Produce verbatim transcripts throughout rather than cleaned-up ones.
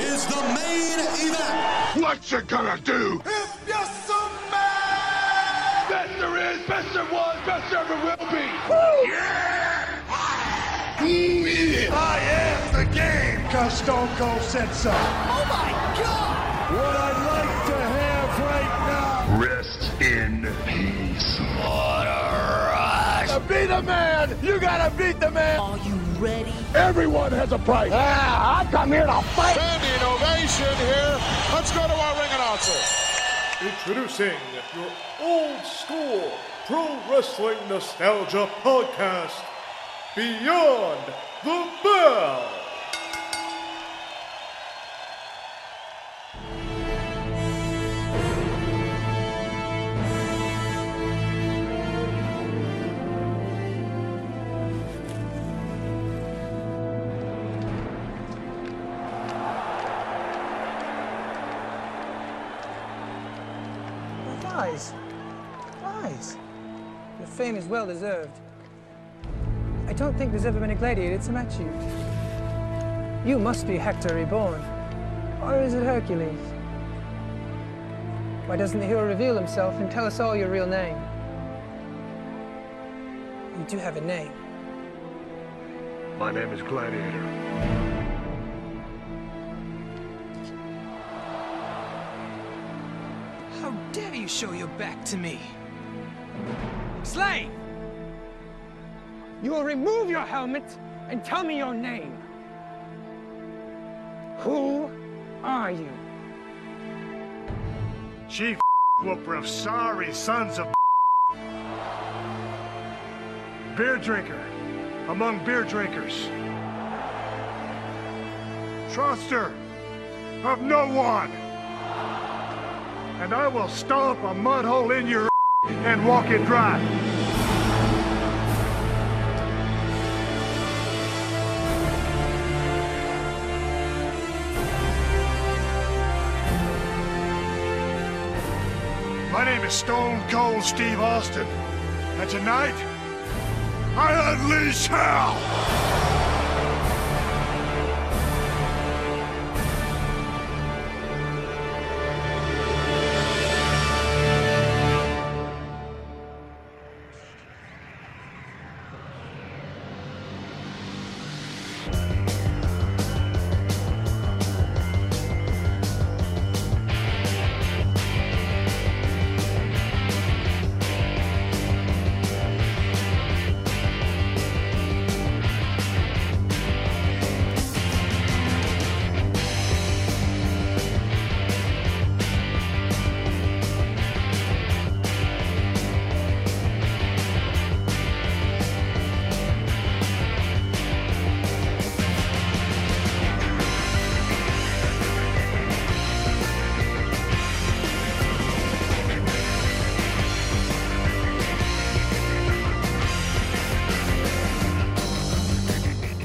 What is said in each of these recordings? is the main event. What you gonna do? If you're some man, best there is, best there was, best there ever will be. Woo! Yeah! Who is? I am the game, cause Stone Cold said so. Oh my God! What I'd like to have right now. Rest in peace, Water Rush. To be the man, you gotta beat the man. Are you ready? Everyone has a price. Ah, I come here to fight. Standing ovation here. Let's go to our ring announcer. Introducing your old school pro wrestling nostalgia podcast, Beyond the Bell. Fame is well deserved. I don't think there's ever been a gladiator to match you. You must be Hector reborn, or is it Hercules? Why doesn't the hero reveal himself and tell us all your real name? You do have a name. My name is Gladiator. How dare you show your back to me? Slave! You will remove your helmet and tell me your name. Who are you? Chief whooper of sorry sons of beer drinker among beer drinkers. Truster of no one. And I will stomp a mud hole in your and walk it dry. My name is Stone Cold Steve Austin, and tonight, I unleash hell!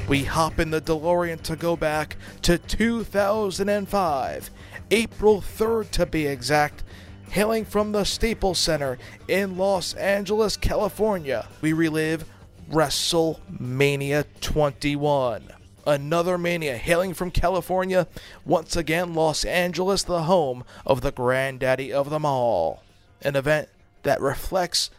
We hop in the DeLorean to go back to two thousand five, April third to be exact, hailing from the Staples Center in Los Angeles, California. We relive WrestleMania twenty-one. Another mania hailing from California, once again Los Angeles, the home of the granddaddy of them all. An event that reflects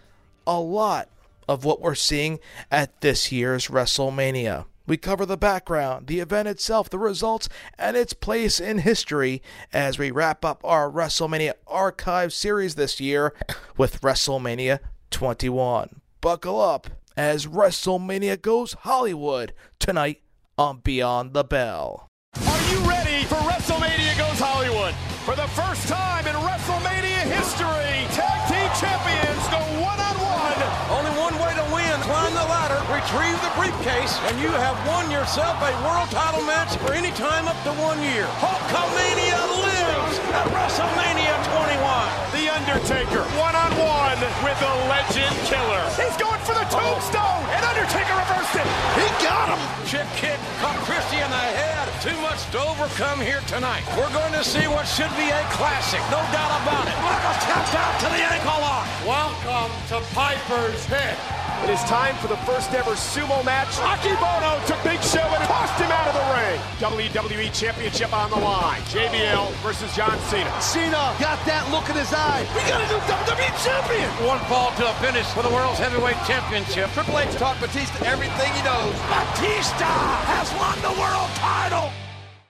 a lot of what we're seeing at this year's WrestleMania. We cover the background, the event itself, the results, and its place in history as we wrap up our WrestleMania Archive series this year with WrestleMania twenty-one. Buckle up as WrestleMania goes Hollywood tonight on Beyond the Bell. Are you ready for WrestleMania Goes Hollywood? For the first time in WrestleMania history, tag team champions go one-on-one. Only one way to win, climb the ladder, retrieve the briefcase, and you have won yourself a world title match for any time up to one year. Hulkamania lives at WrestleMania twenty-one. The Undertaker, one-on-one with the Legend Killer. He's going for the tombstone, and Undertaker reversed it. He got him. Chip kick, caught Christy in the head. Too much to overcome here tonight. We're going to see what should be a classic, no doubt about it. Michaels tapped out to the ankle lock. Welcome to Piper's Pit. It is time for the first ever sumo match. Akebono took Big Show and tossed him out of the ring. N W A W W E Championship on the line. J B L versus John Cena. Cena got that look in his eye. We got a new W W E Champion! One fall to a finish for the World's Heavyweight Championship. Triple H taught Batista everything he knows. Batista has won the world title!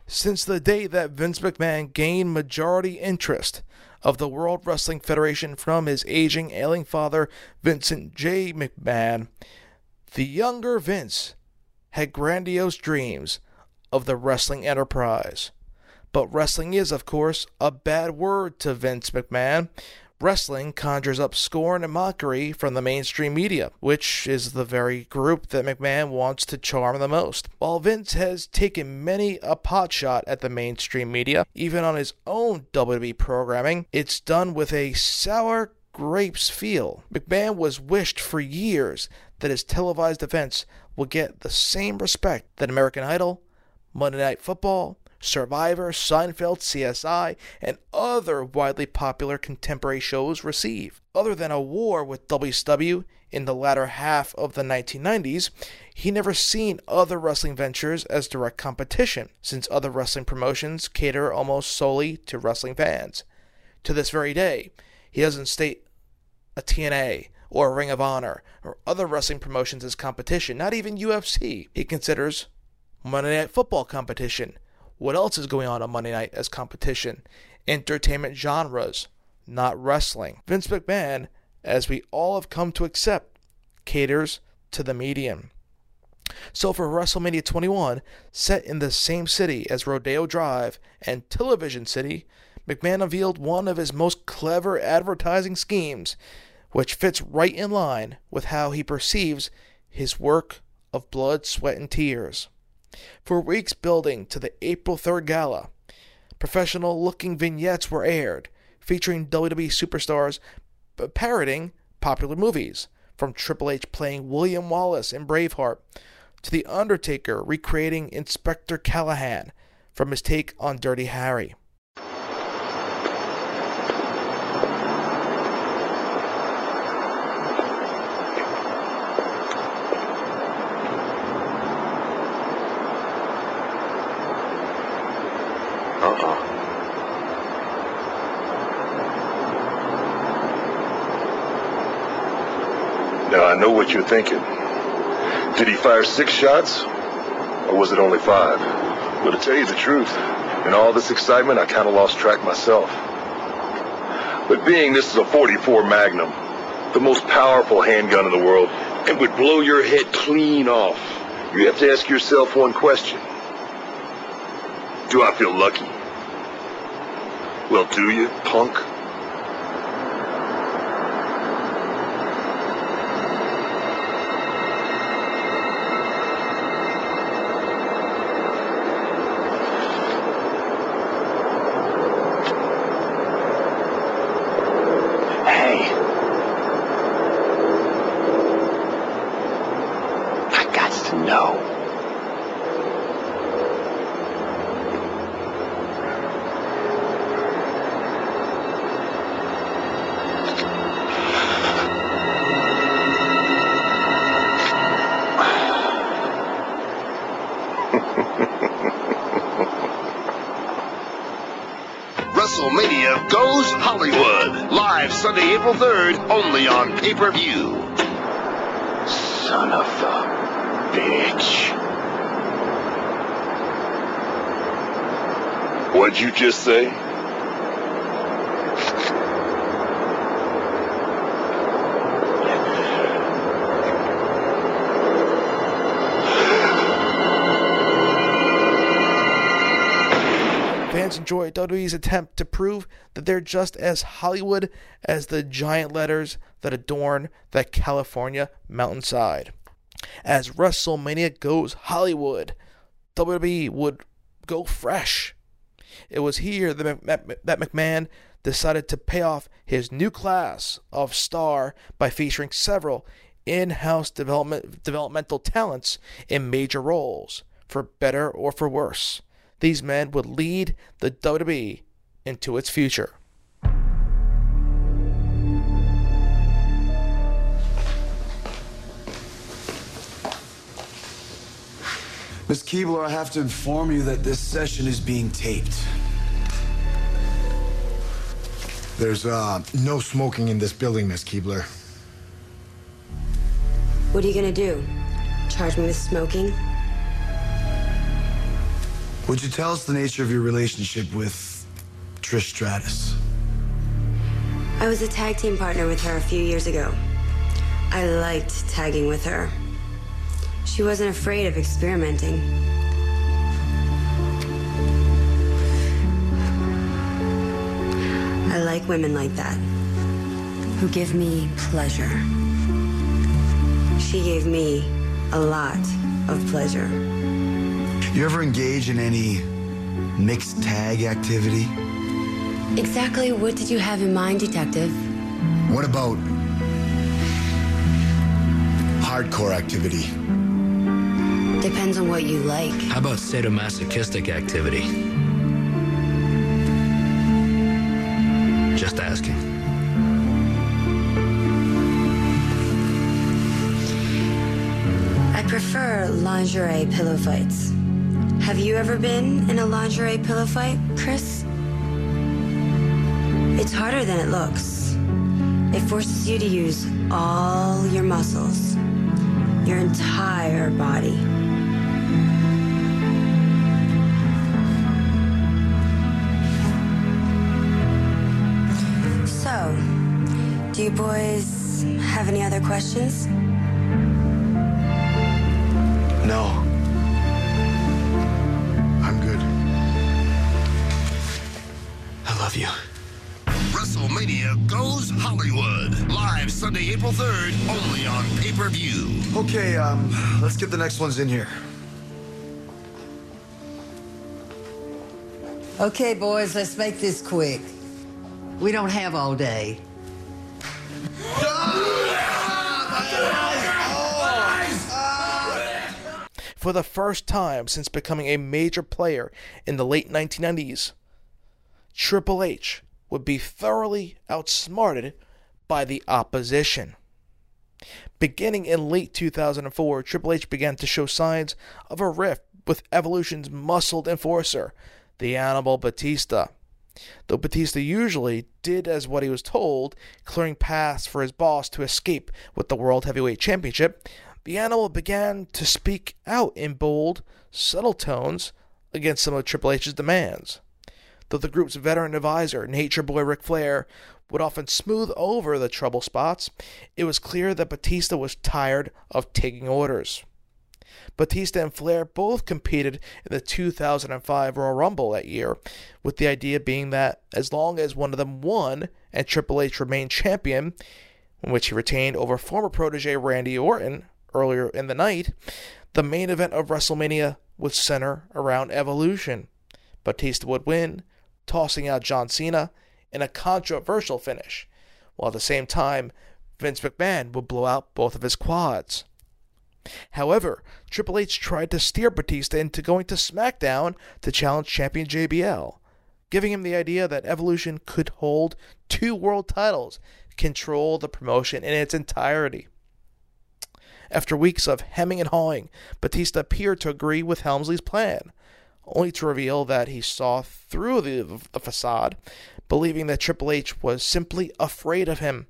Since the day that Vince McMahon gained majority interest of the World Wrestling Federation from his aging, ailing father, Vincent J. McMahon, the younger Vince had grandiose dreams of the wrestling enterprise. But wrestling is, of course, a bad word to Vince McMahon. Wrestling conjures up scorn and mockery from the mainstream media, which is the very group that McMahon wants to charm the most. While Vince has taken many a potshot at the mainstream media, even on his own W W E programming, it's done with a sour grapes feel. McMahon was wished for years that his televised events will get the same respect that American Idol, Monday Night Football, Survivor, Seinfeld, C S I, and other widely popular contemporary shows receive. Other than a war with W C W in the latter half of the nineteen nineties, he never seen other wrestling ventures as direct competition, since other wrestling promotions cater almost solely to wrestling fans. To this very day, he doesn't state a T N A or a Ring of Honor or other wrestling promotions as competition, not even U F C. He considers Monday Night Football competition. What else is going on on Monday night as competition? Entertainment genres, not wrestling. Vince McMahon, as we all have come to accept, caters to the medium. So for WrestleMania twenty-one, set in the same city as Rodeo Drive and Television City, McMahon unveiled one of his most clever advertising schemes, which fits right in line with how he perceives his work of blood, sweat, and tears. For weeks building to the April third gala, professional-looking vignettes were aired, featuring W W E superstars parroting popular movies, from Triple H playing William Wallace in Braveheart, to The Undertaker recreating Inspector Callahan from his take on Dirty Harry. I know what you're thinking. Did he fire six shots? Or was it only five? Well, to tell you the truth, in all this excitement, I kind of lost track myself. But being this is a forty-four Magnum, the most powerful handgun in the world, it would blow your head clean off. You have to ask yourself one question. Do I feel lucky? Well, do you, punk? WrestleMania Goes Hollywood, live Sunday, April third, only on pay-per-view. Son of a bitch. What'd you just say? Enjoy W W E's attempt to prove that they're just as Hollywood as the giant letters that adorn that California mountainside. As WrestleMania Goes Hollywood, W W E would go fresh. It was here that McMahon decided to pay off his new class of star by featuring several in-house development, developmental talents in major roles, for better or for worse. These men would lead the W W E into its future. Miss Keebler, I have to inform you that this session is being taped. There's uh, no smoking in this building, Miss Keebler. What are you gonna do? Charge me with smoking? Would you tell us the nature of your relationship with Trish Stratus? I was a tag team partner with her a few years ago. I liked tagging with her. She wasn't afraid of experimenting. I like women like that, who give me pleasure. She gave me a lot of pleasure. You ever engage in any mixed tag activity? Exactly what did you have in mind, Detective? What about hardcore activity? Depends on what you like. How about sadomasochistic activity? Just asking. I prefer lingerie pillow fights. Have you ever been in a lingerie pillow fight, Chris? It's harder than it looks. It forces you to use all your muscles, your entire body. So, do you boys have any other questions? No. I'm good. I love you. WrestleMania Goes Hollywood. Live Sunday, April third, only on pay-per-view. Okay, um, let's get the next ones in here. Okay, boys, let's make this quick. We don't have all day. For the first time since becoming a major player in the late nineteen nineties, Triple H would be thoroughly outsmarted by the opposition. Beginning in late two thousand four, Triple H began to show signs of a rift with Evolution's muscled enforcer, the Animal Batista. Though Batista usually did as what he was told, clearing paths for his boss to escape with the World Heavyweight Championship, the Animal began to speak out in bold, subtle tones against some of Triple H's demands. Though the group's veteran advisor, Nature Boy Ric Flair, would often smooth over the trouble spots, it was clear that Batista was tired of taking orders. Batista and Flair both competed in the two thousand five Royal Rumble that year, with the idea being that as long as one of them won and Triple H remained champion, in which he retained over former protege Randy Orton earlier in the night, the main event of WrestleMania would center around Evolution. Batista would win, tossing out John Cena in a controversial finish, while at the same time, Vince McMahon would blow out both of his quads. However, Triple H tried to steer Batista into going to SmackDown to challenge champion J B L, giving him the idea that Evolution could hold two world titles, control the promotion in its entirety. After weeks of hemming and hawing, Batista appeared to agree with Helmsley's plan, only to reveal that he saw through the, the facade, believing that Triple H was simply afraid of him,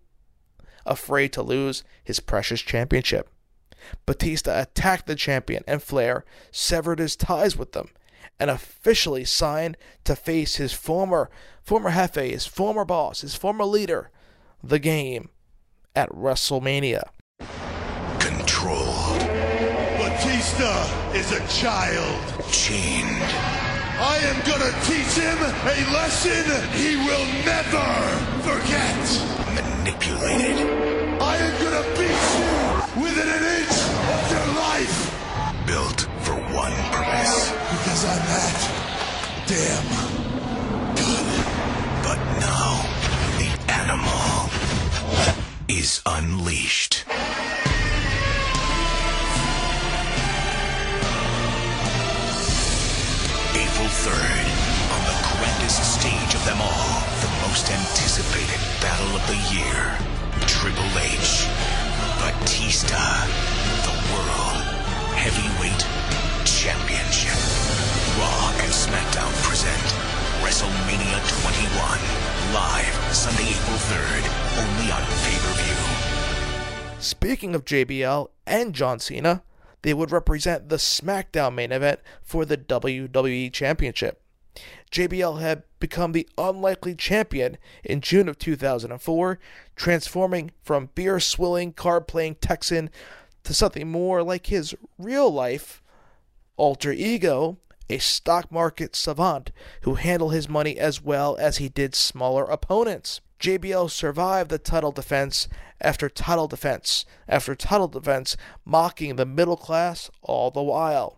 afraid to lose his precious championship. Batista attacked the champion, and Flair severed his ties with them and officially signed to face his former former jefe, his former boss, his former leader, the Game, at WrestleMania. Control. Batista is a child. Chained. I am gonna teach him a lesson he will never forget. Manipulated. I am gonna beat you within an inch of your life. Built for one purpose. Because I'm that damn good. But now, the Animal is unleashed. April third, on the grandest stage of them all, the most anticipated battle of the year, Triple H, Batista, the World Heavyweight Championship. Raw and SmackDown present WrestleMania twenty-one. Live Sunday, April third. Only on pay-per-view. Speaking of J B L and John Cena, they would represent the SmackDown main event for the W W E Championship. J B L had become the unlikely champion in June of two thousand four, transforming from beer-swilling, card-playing Texan to something more like his real-life alter ego, a stock market savant who handled his money as well as he did smaller opponents. J B L survived the title defense after title defense after title defense, mocking the middle class all the while.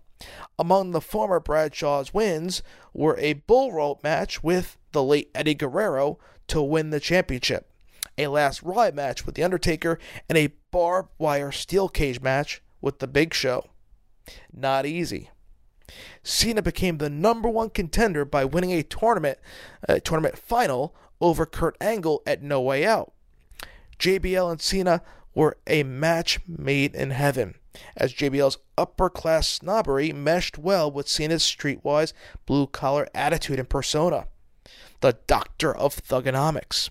Among the former Bradshaw's wins were a bull rope match with the late Eddie Guerrero to win the championship, a last ride match with The Undertaker, and a barbed wire steel cage match with The Big Show. Not easy. Cena became the number one contender by winning a tournament, a tournament final over Kurt Angle at No Way Out. J B L and Cena were a match made in heaven, as J B L's upper-class snobbery meshed well with Cena's streetwise, blue-collar attitude and persona, the doctor of thugonomics.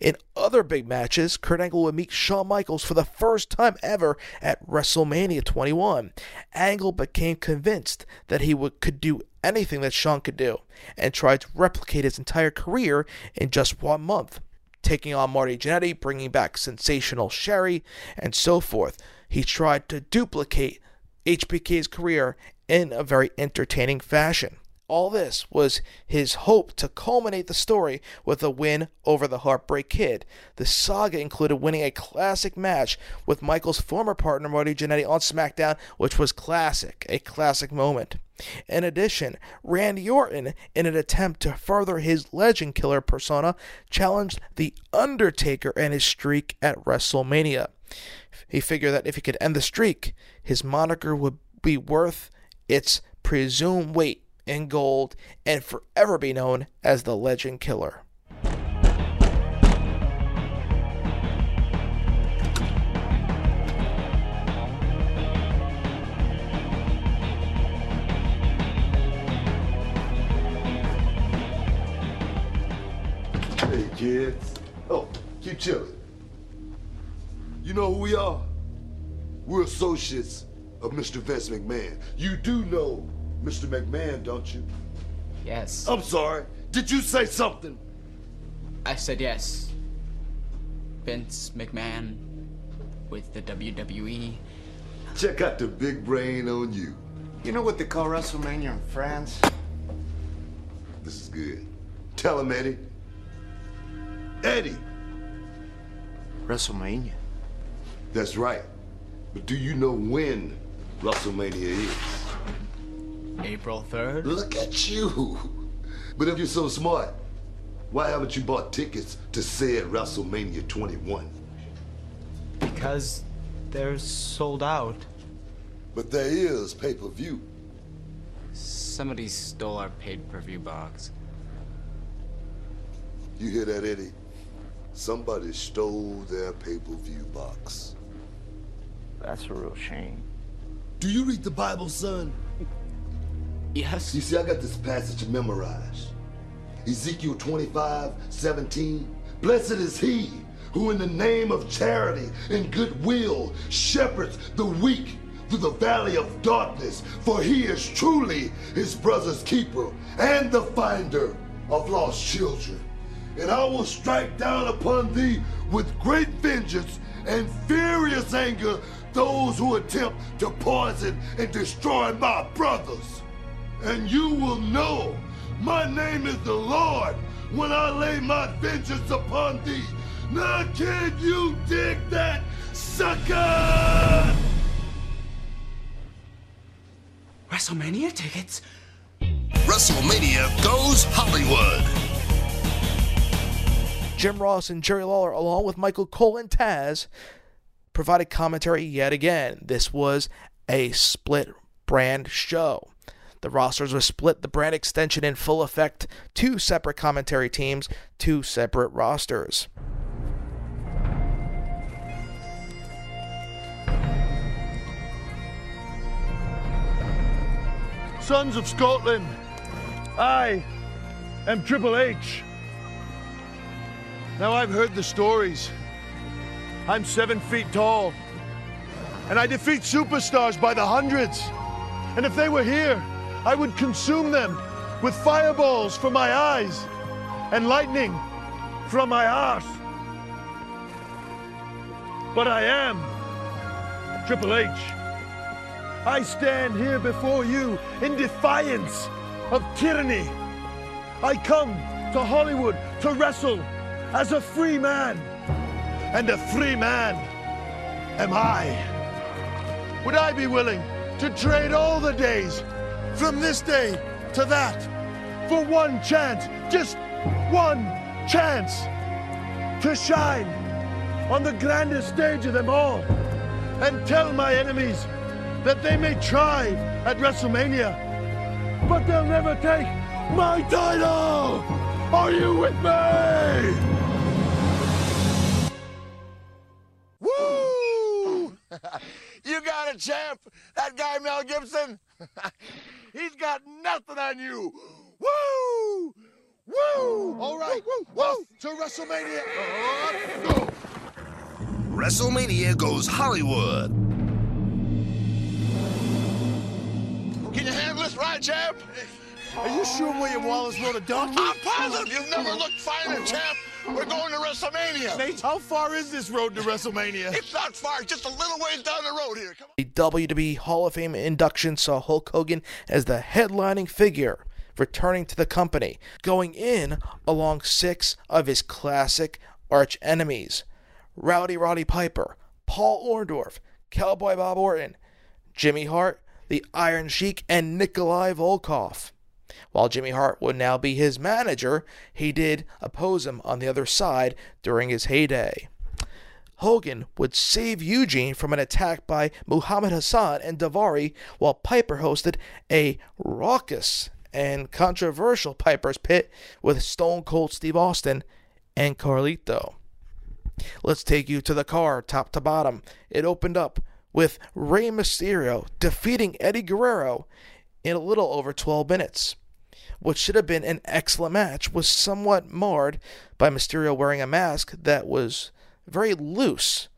In other big matches, Kurt Angle would meet Shawn Michaels for the first time ever at WrestleMania twenty-one. Angle became convinced that he would, could do anything that Shawn could do, and tried to replicate his entire career in just one month, taking on Marty Jannetty, bringing back Sensational Sherry, and so forth. He tried to duplicate H B K's career in a very entertaining fashion. All this was his hope to culminate the story with a win over the Heartbreak Kid. The saga included winning a classic match with Michael's former partner Marty Jannetty on SmackDown, which was classic, a classic moment. In addition, Randy Orton, in an attempt to further his Legend Killer persona, challenged The Undertaker and his streak at WrestleMania. He figured that if he could end the streak, his moniker would be worth its presumed weight in gold and forever be known as the Legend Killer. Kids. Oh, keep chilling. You know who we are? We're associates of Mister Vince McMahon. You do know Mister McMahon, don't you? Yes. I'm sorry. Did you say something? I said yes. Vince McMahon with the W W E. Check out the big brain on you. You know what they call WrestleMania in France? This is good. Tell him, Eddie. Eddie! WrestleMania? That's right. But do you know when WrestleMania is? April third? Look at you! But if you're so smart, why haven't you bought tickets to said WrestleMania twenty-one? Because they're sold out. But there is pay-per-view. Somebody stole our pay-per-view box. You hear that, Eddie? Somebody stole their pay-per-view box. That's a real shame. Do you read the Bible, son? Yes. You see, I got this passage memorized. Ezekiel twenty-five, seventeen. Blessed is he who in the name of charity and goodwill shepherds the weak through the valley of darkness, for he is truly his brother's keeper and the finder of lost children. And I will strike down upon thee with great vengeance and furious anger those who attempt to poison and destroy my brothers. And you will know my name is the Lord when I lay my vengeance upon thee. Now can you dig that, sucker? WrestleMania tickets? WrestleMania goes Hollywood. Jim Ross and Jerry Lawler, along with Michael Cole and Taz, provided commentary yet again. This was a split brand show. The rosters were split, the brand extension in full effect. Two separate commentary teams, two separate rosters. sons of Scotland, I am Triple H. Now I've heard the stories. I'm seven feet tall, and I defeat superstars by the hundreds. And if they were here, I would consume them with fireballs from my eyes and lightning from my arse. But I am Triple H. I stand here before you in defiance of tyranny. I come to Hollywood to wrestle as a free man. And a free man am I. Would I be willing to trade all the days from this day to that for one chance, just one chance, to shine on the grandest stage of them all and tell my enemies that they may try at WrestleMania, but they'll never take my title! Are you with me? Woo! You got a champ! That guy Mel Gibson, he's got nothing on you! Woo! Woo! All right, woo, woo, woo. To WrestleMania! Let's go! WrestleMania goes Hollywood. Can you handle this ride, champ? Are you sure William Wallace wrote a donkey? I'm positive you've never looked finer, champ. We're going to WrestleMania. Nate, how far is this road to WrestleMania? It's not far. It's just a little ways down the road here. Come on. The W W E Hall of Fame induction saw Hulk Hogan as the headlining figure, returning to the company, going in along six of his classic arch enemies: Rowdy Roddy Piper, Paul Orndorff, Cowboy Bob Orton, Jimmy Hart, the Iron Sheik, and Nikolai Volkoff. While Jimmy Hart would now be his manager, he did oppose him on the other side during his heyday. Hogan would save Eugene from an attack by Muhammad Hassan and Daivari, while Piper hosted a raucous and controversial Piper's Pit with Stone Cold Steve Austin and Carlito. Let's take you to the card, top to bottom. It opened up with Rey Mysterio defeating Eddie Guerrero in a little over twelve minutes. What should have been an excellent match was somewhat marred by Mysterio wearing a mask that was very loose,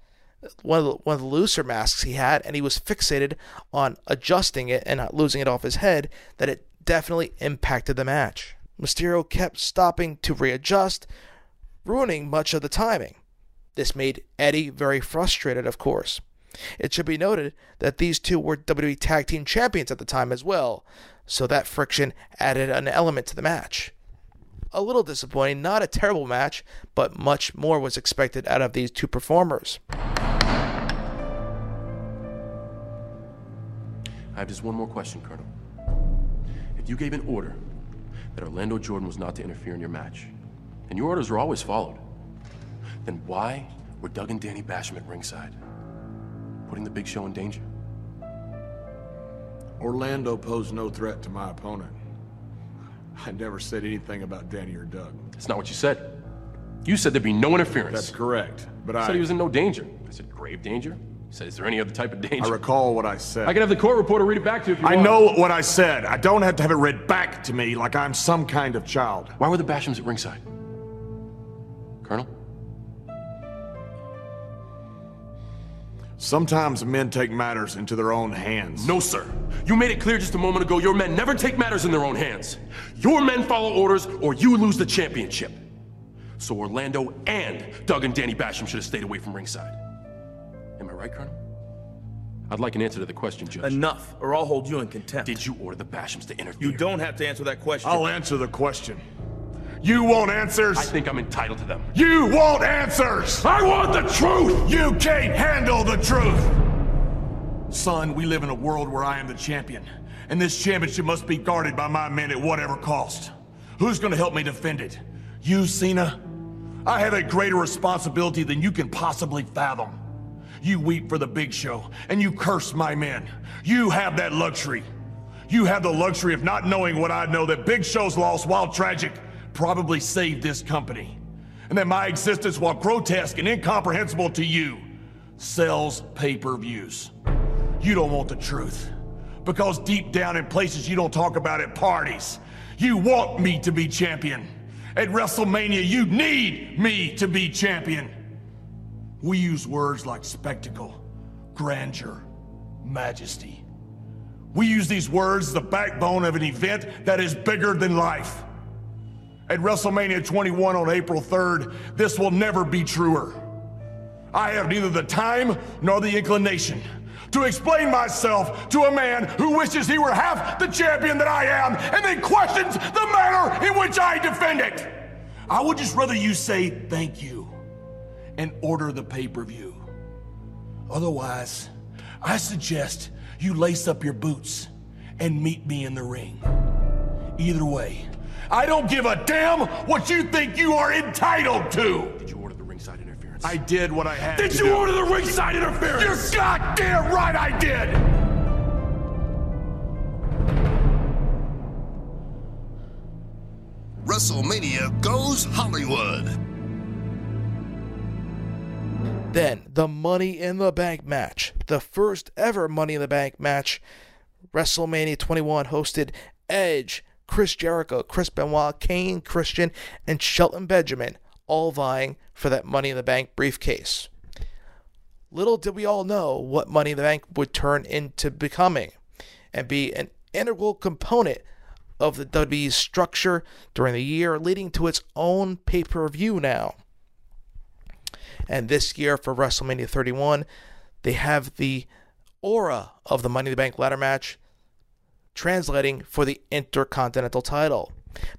one of the, one of the looser masks he had, and he was fixated on adjusting it and not losing it off his head, that it definitely impacted the match. Mysterio kept stopping to readjust, ruining much of the timing. This made Eddie very frustrated, of course. It should be noted that these two were W W E Tag Team Champions at the time as well, so that friction added an element to the match. A little disappointing, not a terrible match, but much more was expected out of these two performers. I have just one more question, Colonel. If you gave an order that Orlando Jordan was not to interfere in your match, and your orders were always followed, then why were Doug and Danny Basham at ringside, putting the Big Show in danger? Orlando posed no threat to my opponent. I never said anything about Danny or Doug. That's not what you said. You said there'd be no interference. That's correct, but I... I said he was in no danger. I said grave danger. You said, is there any other type of danger? I recall what I said. I can have the court reporter read it back to you if you want. I know what I said. I don't have to have it read back to me like I'm some kind of child. Why were the Bashams at ringside, Colonel? Sometimes men take matters into their own hands. No, sir. You made it clear just a moment ago your men never take matters in their own hands. Your men follow orders or you lose the championship. So Orlando and Doug and Danny Basham should have stayed away from ringside. Am I right, Colonel? I'd like an answer to the question, Judge. Enough, or I'll hold you in contempt. Did you order the Bashams to interfere? You don't have to answer that question. I'll answer the question. You want answers? I think I'm entitled to them. You want answers! I want the truth! You can't handle the truth! Son, we live in a world where I am the champion, and this championship must be guarded by my men at whatever cost. Who's gonna help me defend it? You, Cena? I have a greater responsibility than you can possibly fathom. You weep for the Big Show, and you curse my men. You have that luxury. You have the luxury of not knowing what I know, that Big Show's loss, while tragic, probably saved this company, and that my existence, while grotesque and incomprehensible to you, sells pay-per-views. You don't want the truth, because deep down in places you don't talk about at parties, you want me to be champion. At WrestleMania, you need me to be champion. We use words like spectacle, grandeur, majesty. We use these words as the backbone of an event that is bigger than life. At WrestleMania twenty-one on April third, this will never be truer. I have neither the time nor the inclination to explain myself to a man who wishes he were half the champion that I am and then questions the manner in which I defend it. I would just rather you say thank you and order the pay-per-view. Otherwise, I suggest you lace up your boots and meet me in the ring. Either way, I don't give a damn what you think you are entitled to. Did you order the ringside interference? I did what I had to do. Did you order the ringside interference? You're goddamn right I did! WrestleMania goes Hollywood. Then, the Money in the Bank match. The first ever Money in the Bank match. WrestleMania twenty-one hosted Edge, Chris Jericho, Chris Benoit, Kane, Christian, and Shelton Benjamin, all vying for that Money in the Bank briefcase. Little did we all know what Money in the Bank would turn into becoming and be an integral component of the W W E's structure during the year, leading to its own pay-per-view now. And this year for WrestleMania thirty-one, they have the aura of the Money in the Bank ladder match translating for the Intercontinental title.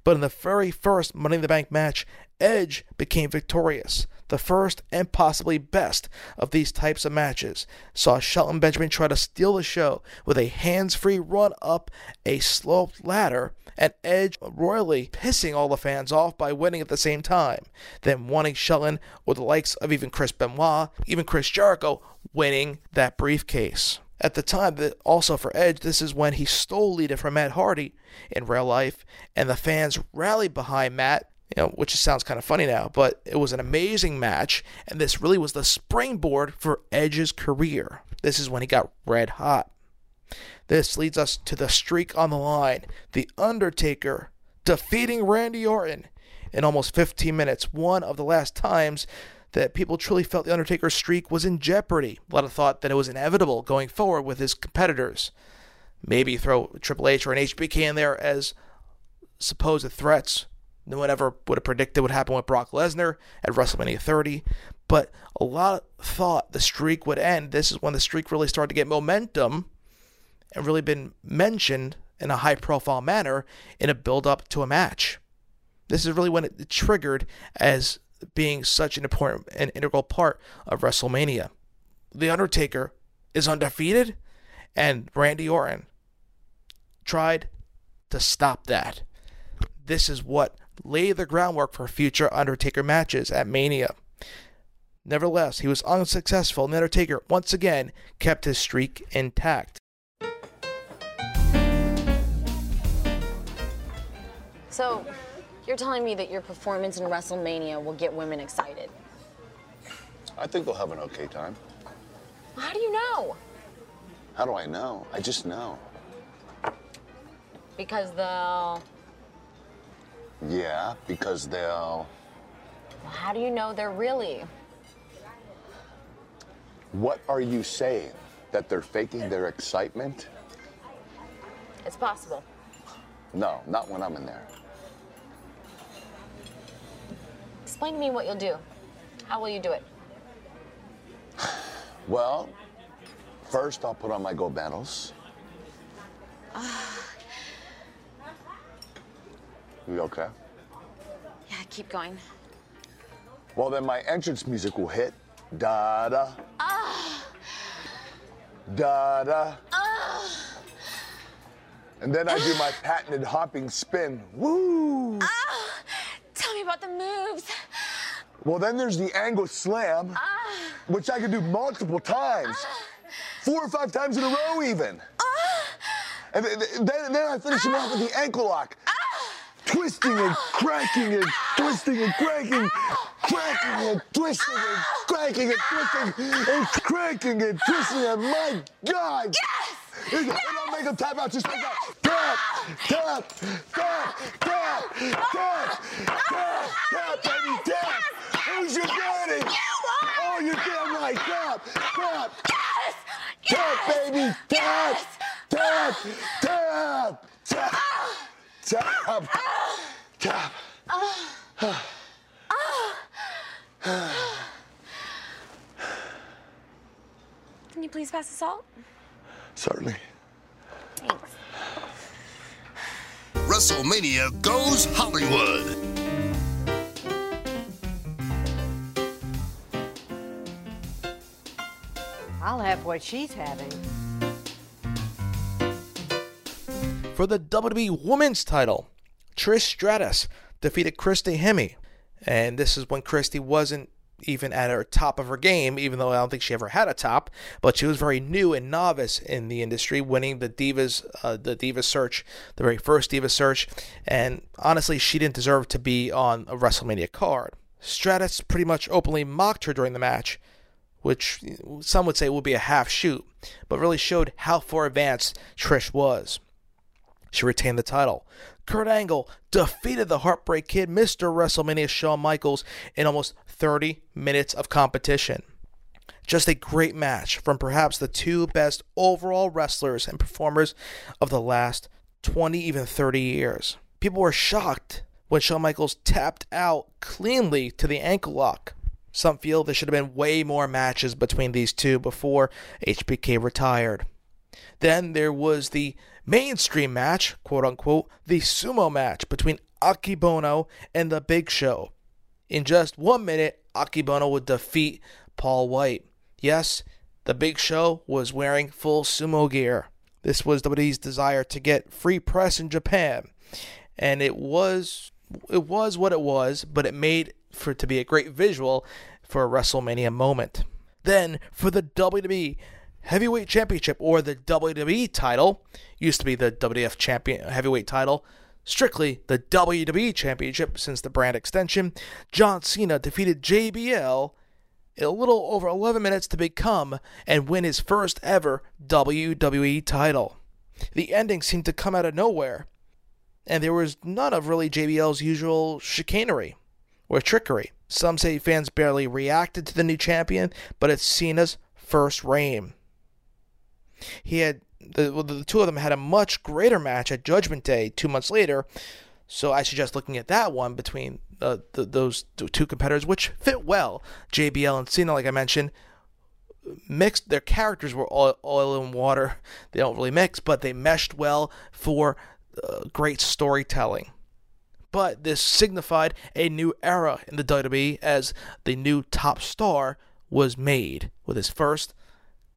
But in the very first Money in the Bank match, Edge became victorious. The first and possibly best of these types of matches saw Shelton Benjamin try to steal the show with a hands-free run up a sloped ladder, and Edge royally pissing all the fans off by winning at the same time, then wanting Shelton or the likes of even Chris Benoit, even Chris Jericho, winning that briefcase. At the time, also for Edge, this is when he stole lead from Matt Hardy in real life, and the fans rallied behind Matt, you know, which sounds kind of funny now, but it was an amazing match, and this really was the springboard for Edge's career. This is when he got red hot. This leads us to the streak on the line. The Undertaker defeating Randy Orton in almost fifteen minutes, one of the last times that people truly felt the Undertaker's streak was in jeopardy. A lot of thought that it was inevitable going forward with his competitors. Maybe throw Triple H or an H B K in there as supposed threats. No one ever would have predicted what happened with Brock Lesnar at WrestleMania thirty. But a lot of thought the streak would end. This is when the streak really started to get momentum and really been mentioned in a high-profile manner in a build-up to a match. This is really when it triggered as being such an important and integral part of WrestleMania. The Undertaker is undefeated, and Randy Orton tried to stop that. This is what laid the groundwork for future Undertaker matches at Mania. Nevertheless, he was unsuccessful, and the Undertaker once again kept his streak intact. So, you're telling me that your performance in WrestleMania will get women excited? I think they'll have an okay time. How do you know? How do I know? I just know. Because they'll... Yeah, because they'll... How do you know they're really? What are you saying? That they're faking their excitement? It's possible. No, not when I'm in there. Explain to me what you'll do. How will you do it? Well, first I'll put on my go battles. Uh, you okay? Yeah, keep going. Well, then my entrance music will hit. Da da. Uh, da da. Uh, and then I do my patented hopping spin. Woo! Uh, tell me about the moves. Well, then there's the angle slam, uh, which I can do multiple times. Uh, four or five times in a row, even. Uh, and th- th- then, then I finish uh, him off with the ankle lock. Uh, twisting uh, and cracking and uh, twisting and cracking, uh, cracking and twisting uh, and cracking and twisting uh, and cracking and twisting. Uh, and cracking and twisting. And my God! Yes! It, yes! It all makes make him tap out. Just make that. Tap, tap, tap, tap, tap, tap, tap, baby, tap. Who's your daddy? Oh, you're damn right. Tap, tap, tap, baby, tap, tap, tap, tap, tap, tap. Can you please pass the salt? Certainly. Thanks. WrestleMania goes Hollywood. I'll have what she's having. For the W W E Women's title, Trish Stratus defeated Christy Hemme. And this is when Christy wasn't even at her top of her game, even though I don't think she ever had a top, but she was very new and novice in the industry, winning the Divas, uh, the Divas search, the very first Divas search, and honestly, she didn't deserve to be on a WrestleMania card. Stratus pretty much openly mocked her during the match, which some would say would be a half shoot, but really showed how far advanced Trish was. She retained the title. Kurt Angle defeated the Heartbreak Kid, Mister WrestleMania Shawn Michaels, in almost thirty minutes of competition. Just a great match from perhaps the two best overall wrestlers and performers of the last twenty, even thirty years. People were shocked when Shawn Michaels tapped out cleanly to the ankle lock. Some feel there should have been way more matches between these two before H B K retired. Then there was the mainstream match, quote-unquote, the sumo match between Aki Bono and The Big Show. In just one minute, Aki Bono would defeat Paul White. Yes, The Big Show was wearing full sumo gear. This was W W E's desire to get free press in Japan. And it was it was what it was, but it made for it to be a great visual for a WrestleMania moment. Then, for the W W E Heavyweight Championship, or the W W E title, used to be the W W F champion heavyweight title, strictly the W W E Championship since the brand extension, John Cena defeated J B L in a little over eleven minutes to become and win his first ever W W E title. The ending seemed to come out of nowhere, and there was none of really J B L's usual chicanery or trickery. Some say fans barely reacted to the new champion, but it's Cena's first reign. He had the, the two of them had a much greater match at Judgment Day two months later, so I suggest looking at that one between uh, the, those two competitors, which fit well. J B L and Cena, like I mentioned, mixed. Their characters were oil, oil and water. They don't really mix, but they meshed well for uh, great storytelling. But this signified a new era in the W W E as the new top star was made with his first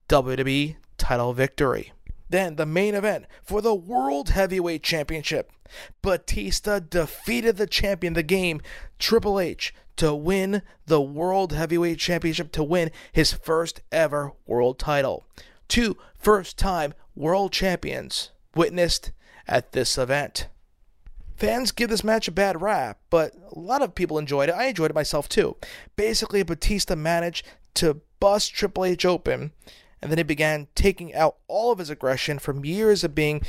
W W E title victory. Then the main event for the World Heavyweight Championship. Batista defeated the champion of the game, Triple H, to win the World Heavyweight Championship, to win his first ever world title. Two first-time world champions witnessed at this event. Fans give this match a bad rap, but a lot of people enjoyed it. I enjoyed it myself too. Basically, Batista managed to bust Triple H open, and then he began taking out all of his aggression from years of being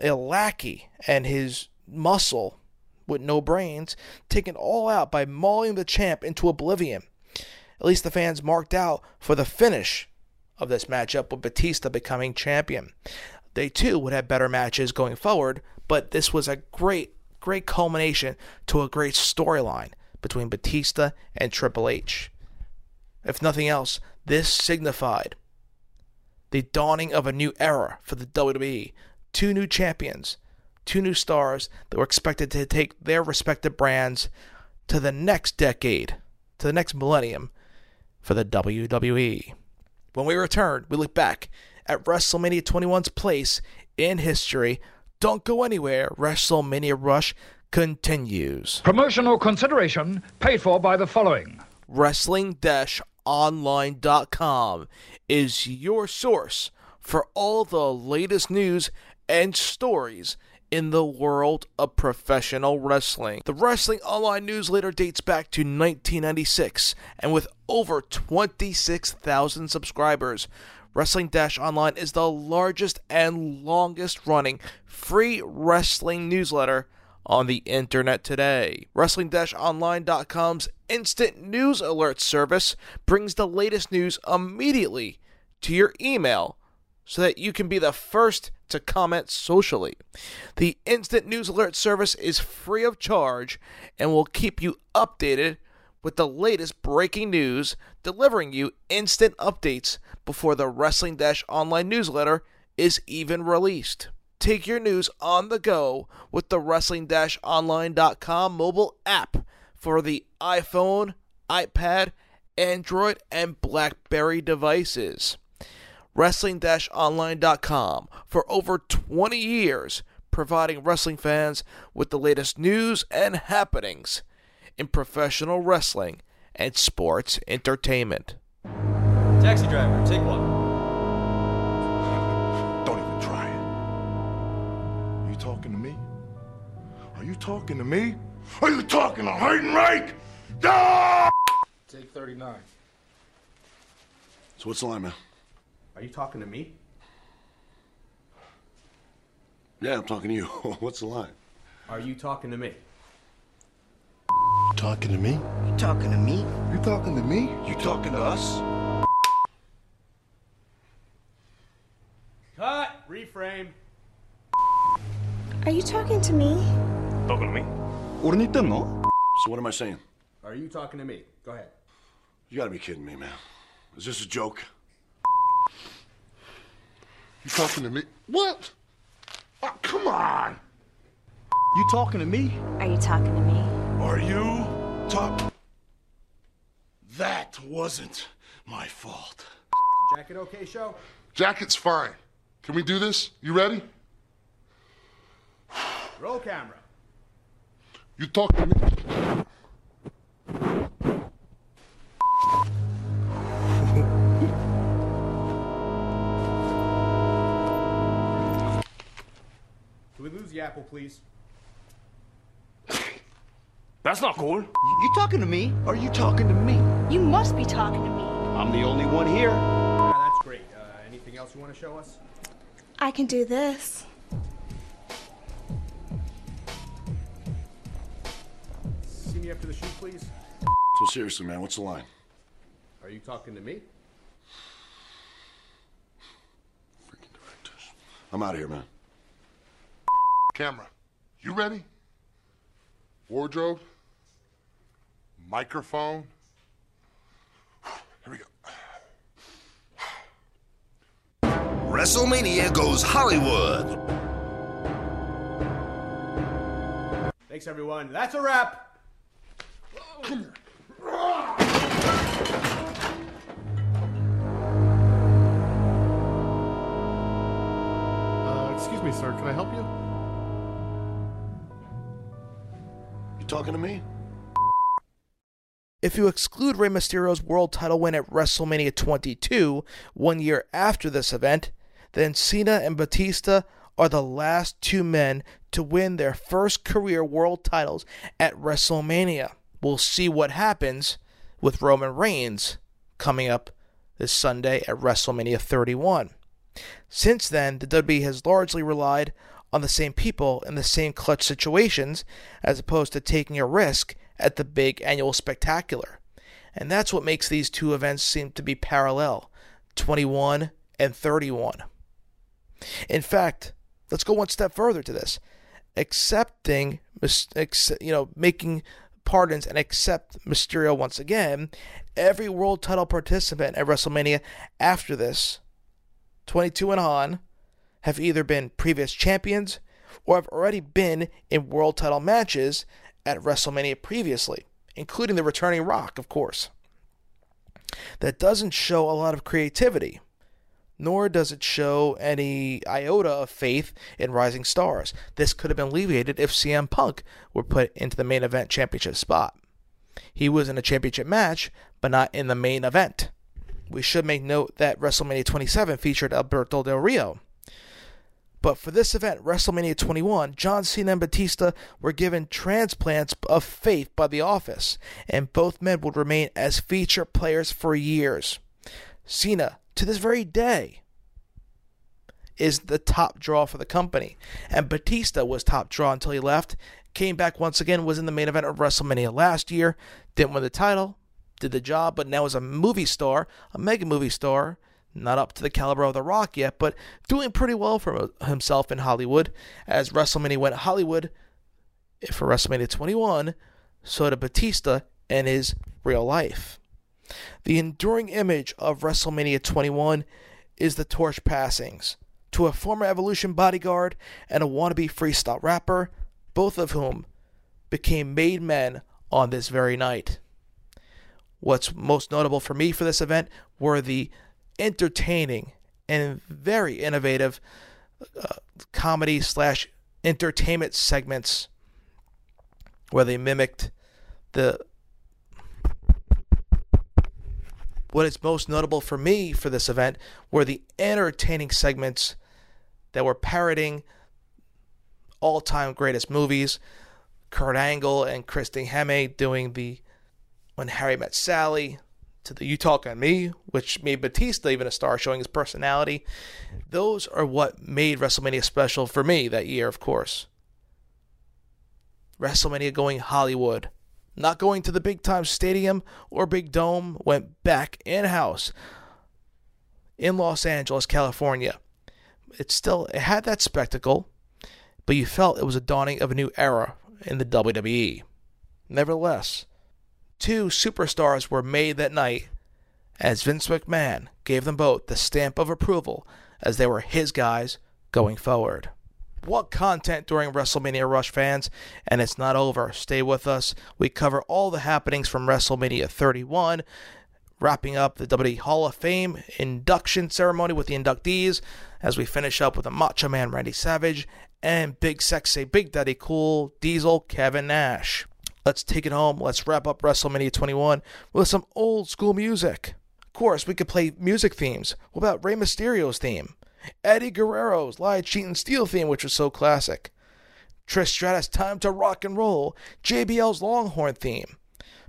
a lackey and his muscle with no brains, taken all out by mauling the champ into oblivion. At least the fans marked out for the finish of this matchup with Batista becoming champion. They too would have better matches going forward, but this was a great, great culmination to a great storyline between Batista and Triple H. If nothing else, this signified the dawning of a new era for the W W E. Two new champions, two new stars that were expected to take their respective brands to the next decade, to the next millennium for the W W E. When we return, we look back at WrestleMania twenty-one's place in history. Don't go anywhere. WrestleMania Rush continues. Promotional consideration paid for by the following. wrestling dash online dot com is your source for all the latest news and stories in the world of professional wrestling. The Wrestling Online newsletter dates back to nineteen ninety-six, and with over twenty-six thousand subscribers, Wrestling Online is the largest and longest-running free wrestling newsletter on the internet today. Wrestling Online dot com's instant news alert service brings the latest news immediately to your email so that you can be the first to comment socially. The instant news alert service is free of charge and will keep you updated with the latest breaking news, delivering you instant updates before the Wrestling Online newsletter is even released. Take your news on the go with the Wrestling Online dot com mobile app for the iPhone, iPad, Android, and BlackBerry devices. Wrestling Online dot com, for over twenty years, providing wrestling fans with the latest news and happenings in professional wrestling and sports entertainment. Taxi driver, take one. Don't even try it. Are you talking to me? Are you talking to me? Are you talking to Heidenreich? No! Take thirty-nine. So what's the line, man? Are you talking to me? Yeah, I'm talking to you. What's the line? Are you talking to me? Talking to me? You talking to me? You talking to me? You talking to us? Cut! Reframe! Are you talking to me? Talking to me? So what am I saying? Are you talking to me? Go ahead. You gotta be kidding me, man. Is this a joke? You talking to me? What? Oh, come on! You talking to me? Are you talking to me? Are you talk? That wasn't my fault. Jacket okay, show? Jacket's fine. Can we do this? You ready? Roll camera. You talk to me. Can we lose the apple, please? That's not cool. You talking to me? Are you talking to me? You must be talking to me. I'm the only one here. Yeah, that's great. Uh, anything else you want to show us? I can do this. See me after the shoot, please. So seriously, man, what's the line? Are you talking to me? Freaking directors. I'm out of here, man. Camera, you ready? Wardrobe, microphone, here we go. WrestleMania goes Hollywood. Thanks, everyone. That's a wrap. Come here. Uh, excuse me, sir. Can I help you? Talking to me? If you exclude Rey Mysterio's world title win at WrestleMania twenty-two, one year after this event, then Cena and Batista are the last two men to win their first career world titles at WrestleMania. We'll see what happens with Roman Reigns coming up this Sunday at WrestleMania thirty-one. Since then, the W W E has largely relied on the same people in the same clutch situations, as opposed to taking a risk at the big annual spectacular. And that's what makes these two events seem to be parallel, twenty-one and thirty-one. In fact, let's go one step further to this. Accepting, you know, making pardons and accept Mysterio once again, every world title participant at WrestleMania after this, twenty-two and on, have either been previous champions or have already been in world title matches at WrestleMania previously, including the returning Rock, of course. That doesn't show a lot of creativity, nor does it show any iota of faith in rising stars. This could have been alleviated if C M Punk were put into the main event championship spot. He was in a championship match, but not in the main event. We should make note that WrestleMania twenty-seven featured Alberto Del Rio. But for this event, WrestleMania twenty-one, John Cena and Batista were given transplants of faith by The Office, and both men would remain as feature players for years. Cena to this very day, is the top draw for the company. And Batista was top draw until he left. Came back once again, was in the main event of WrestleMania last year. Didn't win the title. Did the job, but now is a movie star, a mega movie star. Not up to the caliber of The Rock yet, but doing pretty well for himself in Hollywood. As WrestleMania went Hollywood for WrestleMania twenty-one, so did Batista and his real life. The enduring image of WrestleMania twenty-one is the torch passings to a former Evolution bodyguard and a wannabe freestyle rapper, both of whom became made men on this very night. What's most notable for me for this event were the entertaining and very innovative uh, comedy slash entertainment segments where they mimicked the... What is most notable for me for this event were the entertaining segments that were parroting all-time greatest movies. Kurt Angle and Christy Hemme doing the When Harry Met Sally, to the You Talk on Me, which made Batista even a star, showing his personality. Those are what made WrestleMania special for me that year, of course. WrestleMania going Hollywood. Not going to the big time stadium or big dome, went back in-house in Los Angeles, California. It still it had that spectacle, but you felt it was a dawning of a new era in the W W E. Nevertheless, two superstars were made that night as Vince McMahon gave them both the stamp of approval as they were his guys going forward. What content during WrestleMania Rush, fans, and it's not over. Stay with us. We cover all the happenings from WrestleMania thirty-one, wrapping up the W W E Hall of Fame induction ceremony with the inductees, as we finish up with the Macho Man Randy Savage and Big Sexy Big Daddy Cool Diesel Kevin Nash. Let's take it home. Let's wrap up WrestleMania twenty-one with some old school music. Of course, we could play music themes. What about Rey Mysterio's theme? Eddie Guerrero's Lie, Cheat, and Steal theme, which was so classic. Trish Stratus' Time to Rock and Roll. J B L's Longhorn theme.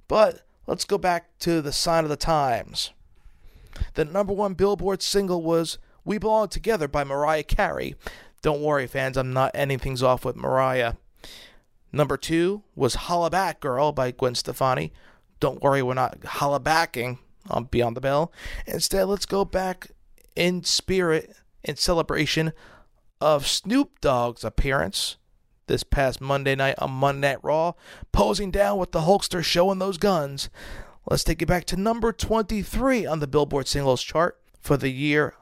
But let's go back to the sign of the times. The number one Billboard single was We Belong Together by Mariah Carey. Don't worry, fans, I'm not ending things off with Mariah. Number two was Holla Back Girl by Gwen Stefani. Don't worry, we're not holla backing on Beyond the Bell. Instead, let's go back in spirit in celebration of Snoop Dogg's appearance this past Monday night on Monday Night Raw, posing down with the Hulkster showing those guns. Let's take it back to number twenty-three on the Billboard Singles Chart for the year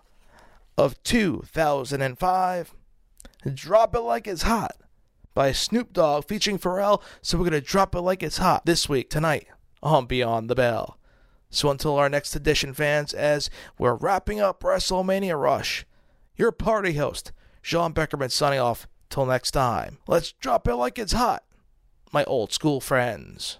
of two thousand five. Drop It Like It's Hot by Snoop Dogg featuring Pharrell. So we're going to drop it like it's hot this week, tonight, on Beyond the Bell. So until our next edition, fans, as we're wrapping up WrestleMania Rush, your party host, Sean Beckerman, signing off. Till next time, let's drop it like it's hot, my old school friends.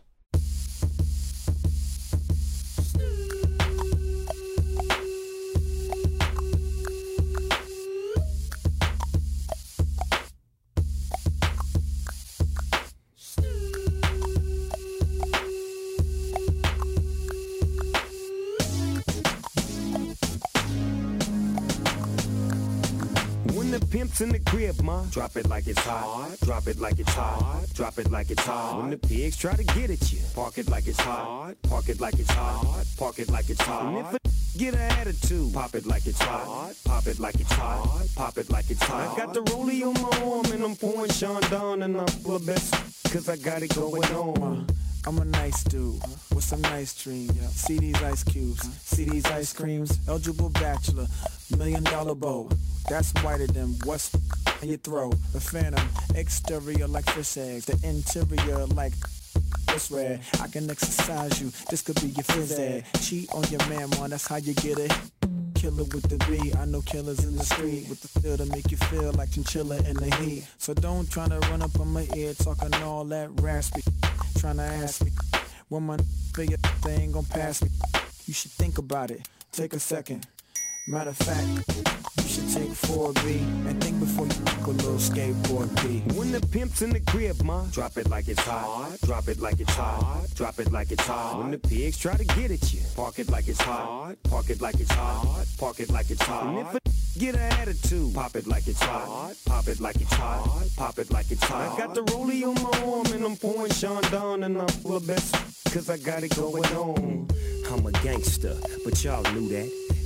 Pimps in the crib, ma. Drop it like it's hot. Drop it like it's hot. Drop it like it's hot. When the pigs try to get at you, park it like it's hot. Park it like it's hot. Park it like it's hot. And if a get an attitude, pop it like it's hot. Pop it like it's hot. Pop it like it's hot. I got the rollie on my arm and I'm pouring Sean down and I'm full of best cause I got it going on. I'm a nice dude with some nice dreams. See these ice cubes, see these ice creams. Eligible bachelor, million dollar bow. That's whiter than what's in your throat. The phantom exterior like fish eggs, the interior like this red. I can exercise you. This could be your phys ed. Cheat on your man, man. That's how you get it. Killer with the B, I know killers in the street with the feel to make you feel like chinchilla in the heat. So don't try to run up on my ear talking all that raspy. Trying to ask me when my figure thing gon' pass me. You should think about it. Take a second. Matter of fact, you should take four B and think before you make a little skateboard B. When the pimp's in the crib, ma, drop it like it's hot. Drop it like it's hot. Drop it like it's hot. When the pigs try to get at you, park it like it's hot. Park it like it's hot. Park it like it's hot. And if a get an attitude, pop it like it's hot. Pop it like it's hot. Pop it like it's hot. I got the rollie on my arm and I'm pouring Sean down and I'm full of best cause I got it going on. I'm a gangster, but y'all knew that.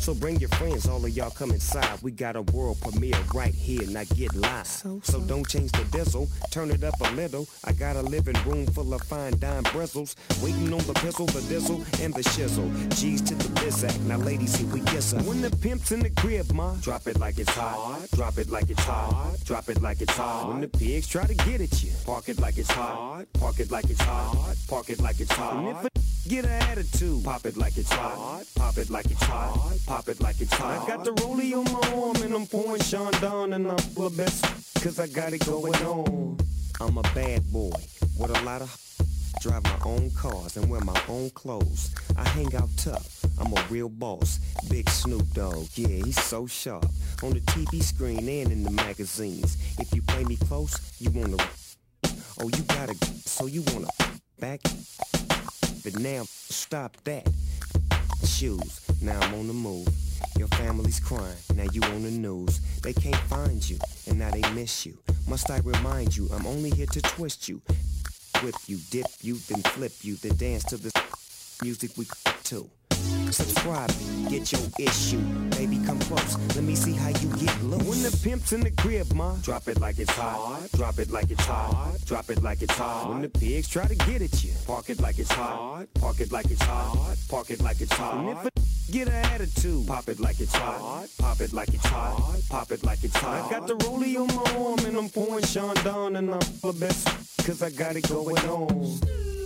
So bring your friends, all of y'all come inside. We got a world premiere right here, now get live. So, so. so don't change the diesel, turn it up a little. I got a living room full of fine dime bristles. Waiting on the pistol, the diesel, and the shizzle. G's to the biz act, now ladies, here we kiss her. When the pimp's in the crib, ma, drop it like it's hot. Drop it like it's hot. Drop it like it's hot. When the pigs try to get at you, park it like it's hot. Park it like it's hot. Park it like it's hot. And if a get an attitude, pop it like it's hot. Pop it like it's hot. Pop it like it's hot. I got the rollie on my arm and I'm pouring Sean down and I'm full of best cause I got it going on. I'm a bad boy with a lot of drive my own cars and wear my own clothes. I hang out tough. I'm a real boss. Big Snoop Dogg, yeah, he's so sharp. On the T V screen and in the magazines. If you play me close, you wanna oh, you gotta so you wanna back. But now, stop that. Shoes. Now I'm on the move. Your family's crying. Now you on the news. They can't find you, and now they miss you. Must I remind you, I'm only here to twist you. Whip you, dip you, then flip you, then dance to the music we to. Subscribe, get your issue. Baby, come close. Let me see how you get loose. When the pimp's in the crib, ma, drop it like it's hot. Drop it like it's hot. Drop it like it's hot. When the pigs try to get at you, park it like it's hot. Park it like it's hot. Park it like it's hot. And if a get an attitude, pop it like it's hot. Pop it like it's hot. Pop it like it's hot. I got the rollie on my arm and I'm pouring Sean down and I'm full of best cause I got it going on.